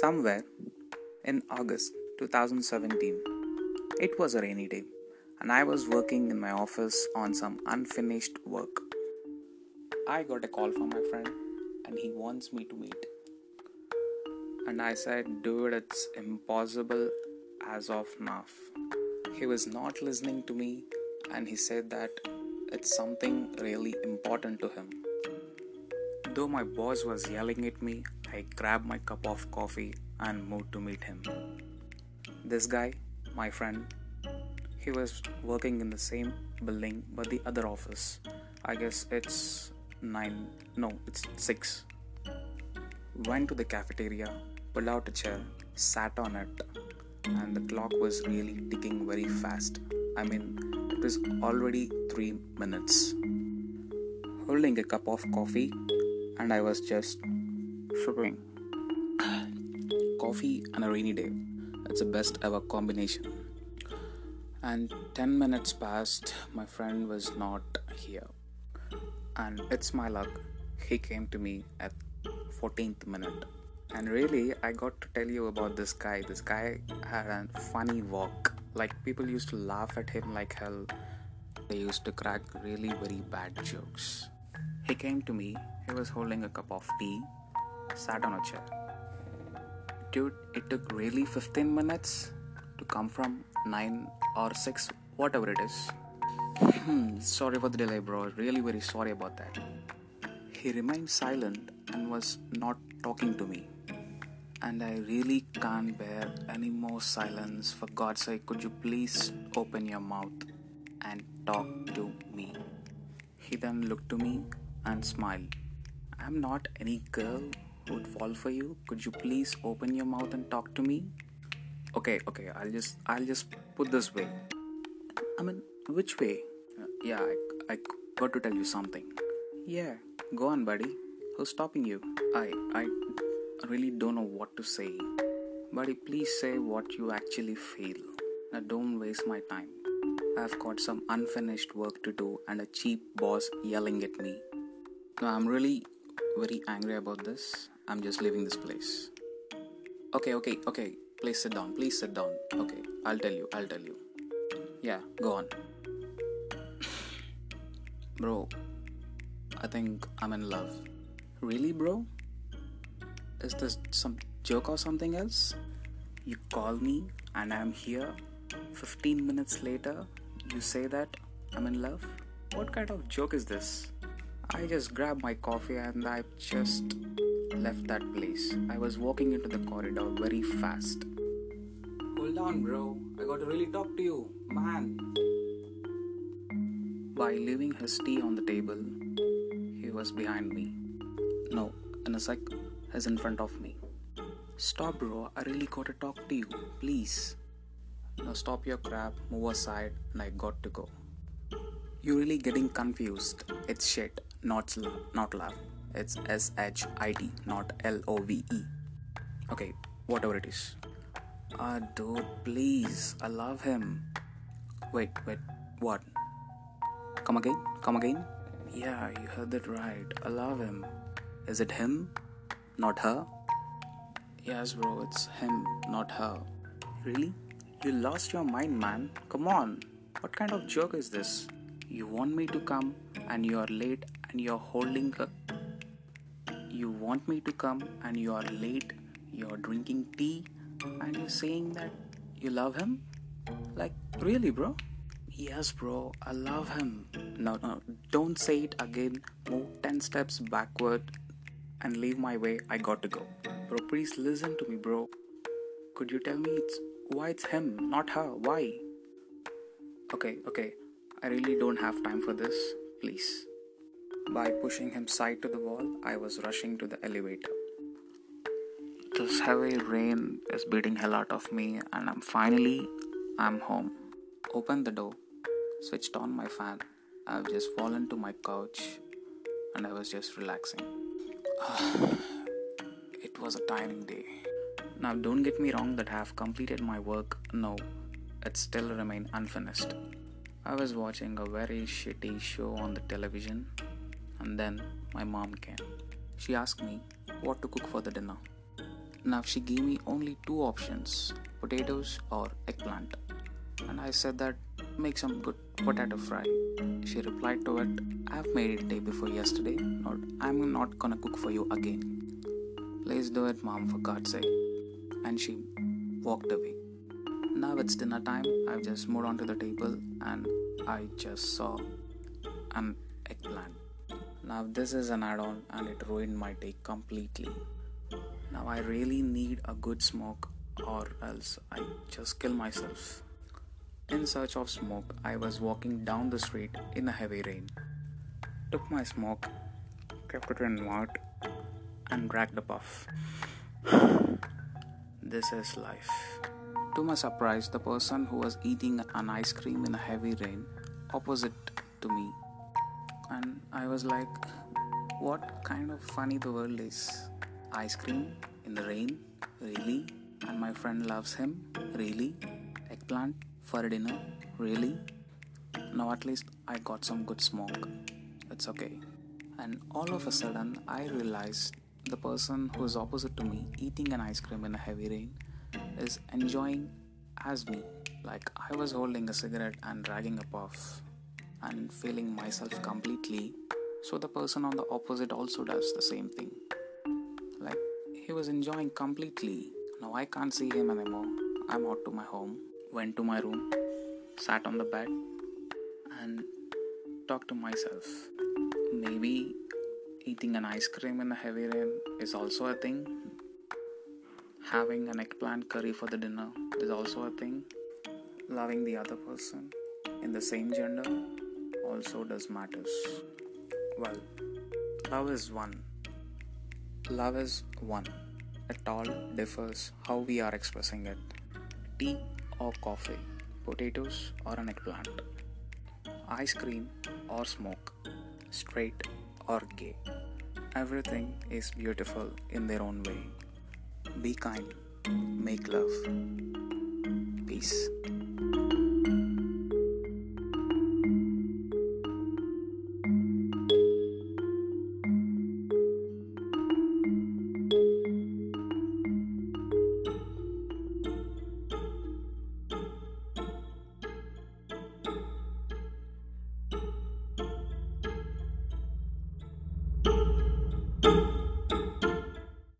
Somewhere in August 2017, it was a rainy day and I was working in my office on some unfinished work. I got a call from my friend and he wants me to meet. And I said, dude, it's impossible as of now. He was not listening to me and he said that it's something really important to him. Though my boss was yelling at me, I grabbed my cup of coffee and moved to meet him. This guy, my friend, he was working in the same building but the other office. I guess it's 6. Went to the cafeteria, pulled out a chair, sat on it, and the clock was really ticking very fast. It was already 3 minutes. Holding a cup of coffee and I was just sipping. Coffee and a rainy day. It's the best ever combination. And 10 minutes passed, my friend was not here. And it's my luck, he came to me at 14th minute. And really, I got to tell you about this guy. This guy had a funny walk. Like, people used to laugh at him like hell. They used to crack really very bad jokes. He came to me, he was holding a cup of tea, sat on a chair. Dude, it took really 15 minutes to come from 9 or 6, whatever it is. Sorry for the delay, bro. Really very sorry about that. He remained silent and was not talking to me. And I really can't bear any more silence. For God's sake, could you please open your mouth and talk to me? He then looked to me and smiled. I'm not any girl who would fall for you. Could you please open your mouth and talk to me? Okay, I'll just put this way. Which way? Yeah, I got to tell you something. Yeah, go on, buddy. Who's stopping you? I really don't know what to say. Buddy, please say what you actually feel. Now don't waste my time. I've got some unfinished work to do and a cheap boss yelling at me. Now I'm really very angry about this. I'm just leaving this place. Okay. Please sit down. Okay, I'll tell you. Yeah, go on. Bro, I think I'm in love. Really, bro? Is this some joke or something else? You call me and I'm here. 15 minutes later, you say that I'm in love? What kind of joke is this? I just grabbed my coffee and I just left that place. I was walking into the corridor very fast. Hold on, bro. I got to really talk to you, man. By leaving his tea on the table, he was behind me. No, in a sec, he's in front of me. Stop, bro, I really gotta talk to you, please. Now stop your crap, move aside, and I got to go. You're really getting confused. It's shit, not love. It's shit, not love. Okay, whatever it is. Dude, please, I love him. Wait, what? Come again? Yeah, you heard that right. I love him. Is it him? Not her? Yes, bro, it's him, not her. Really? You lost your mind, man. Come on. What kind of joke is this? You want me to come and you are late and you are holding her. You want me to come and you are late, you are drinking tea and you're saying that you love him? Like, really, bro? Yes, bro, I love him. No, don't say it again. Move 10 steps backward and leave my way. I got to go. Bro, please listen to me, bro. Could you tell me why it's him, not her? Why? Okay. I really don't have time for this. Please. By pushing him side to the wall, I was rushing to the elevator. This heavy rain is beating hell out of me and I'm home. Opened the door, switched on my fan. I've just fallen to my couch and I was just relaxing. It was a tiring day. Now don't get me wrong that I have completed my work. No, it still remained unfinished. I was watching a very shitty show on the television and then my mom came. She asked me what to cook for the dinner. Now she gave me only two options, potatoes or eggplant, and I said that make some good potato fry. She replied to it, I've made it day before yesterday, not I'm not gonna cook for you again. Please do it, mom, for God's sake. And she walked away. Now it's dinner time. I've just moved onto the table and I just saw an eggplant. Now this is an add-on and it ruined my day completely. Now I really need a good smoke or else I just kill myself. In search of smoke, I was walking down the street in a heavy rain. Took my smoke, kept it in mouth, and dragged a puff. This is life. To my surprise, the person who was eating an ice cream in a heavy rain opposite to me. And I was like, what kind of funny the world is? Ice cream in the rain? Really? And my friend loves him? Really? Eggplant? For dinner? Really? Now at least I got some good smoke. It's okay. And all of a sudden I realized the person who is opposite to me eating an ice cream in a heavy rain is enjoying as me. Like I was holding a cigarette and dragging a puff and feeling myself completely. So the person on the opposite also does the same thing. Like he was enjoying completely. Now I can't see him anymore. I'm out to my home. Went to my room, sat on the bed and talked to myself. Maybe eating an ice cream in a heavy rain is also a thing. Having an eggplant curry for the dinner is also a thing. Loving the other person in the same gender also does matters. Well, love is one. Love is one. It all differs how we are expressing it. Tea or coffee, potatoes or an eggplant, ice cream or smoke, straight or gay. Everything is beautiful in their own way. Be kind, make love. Peace.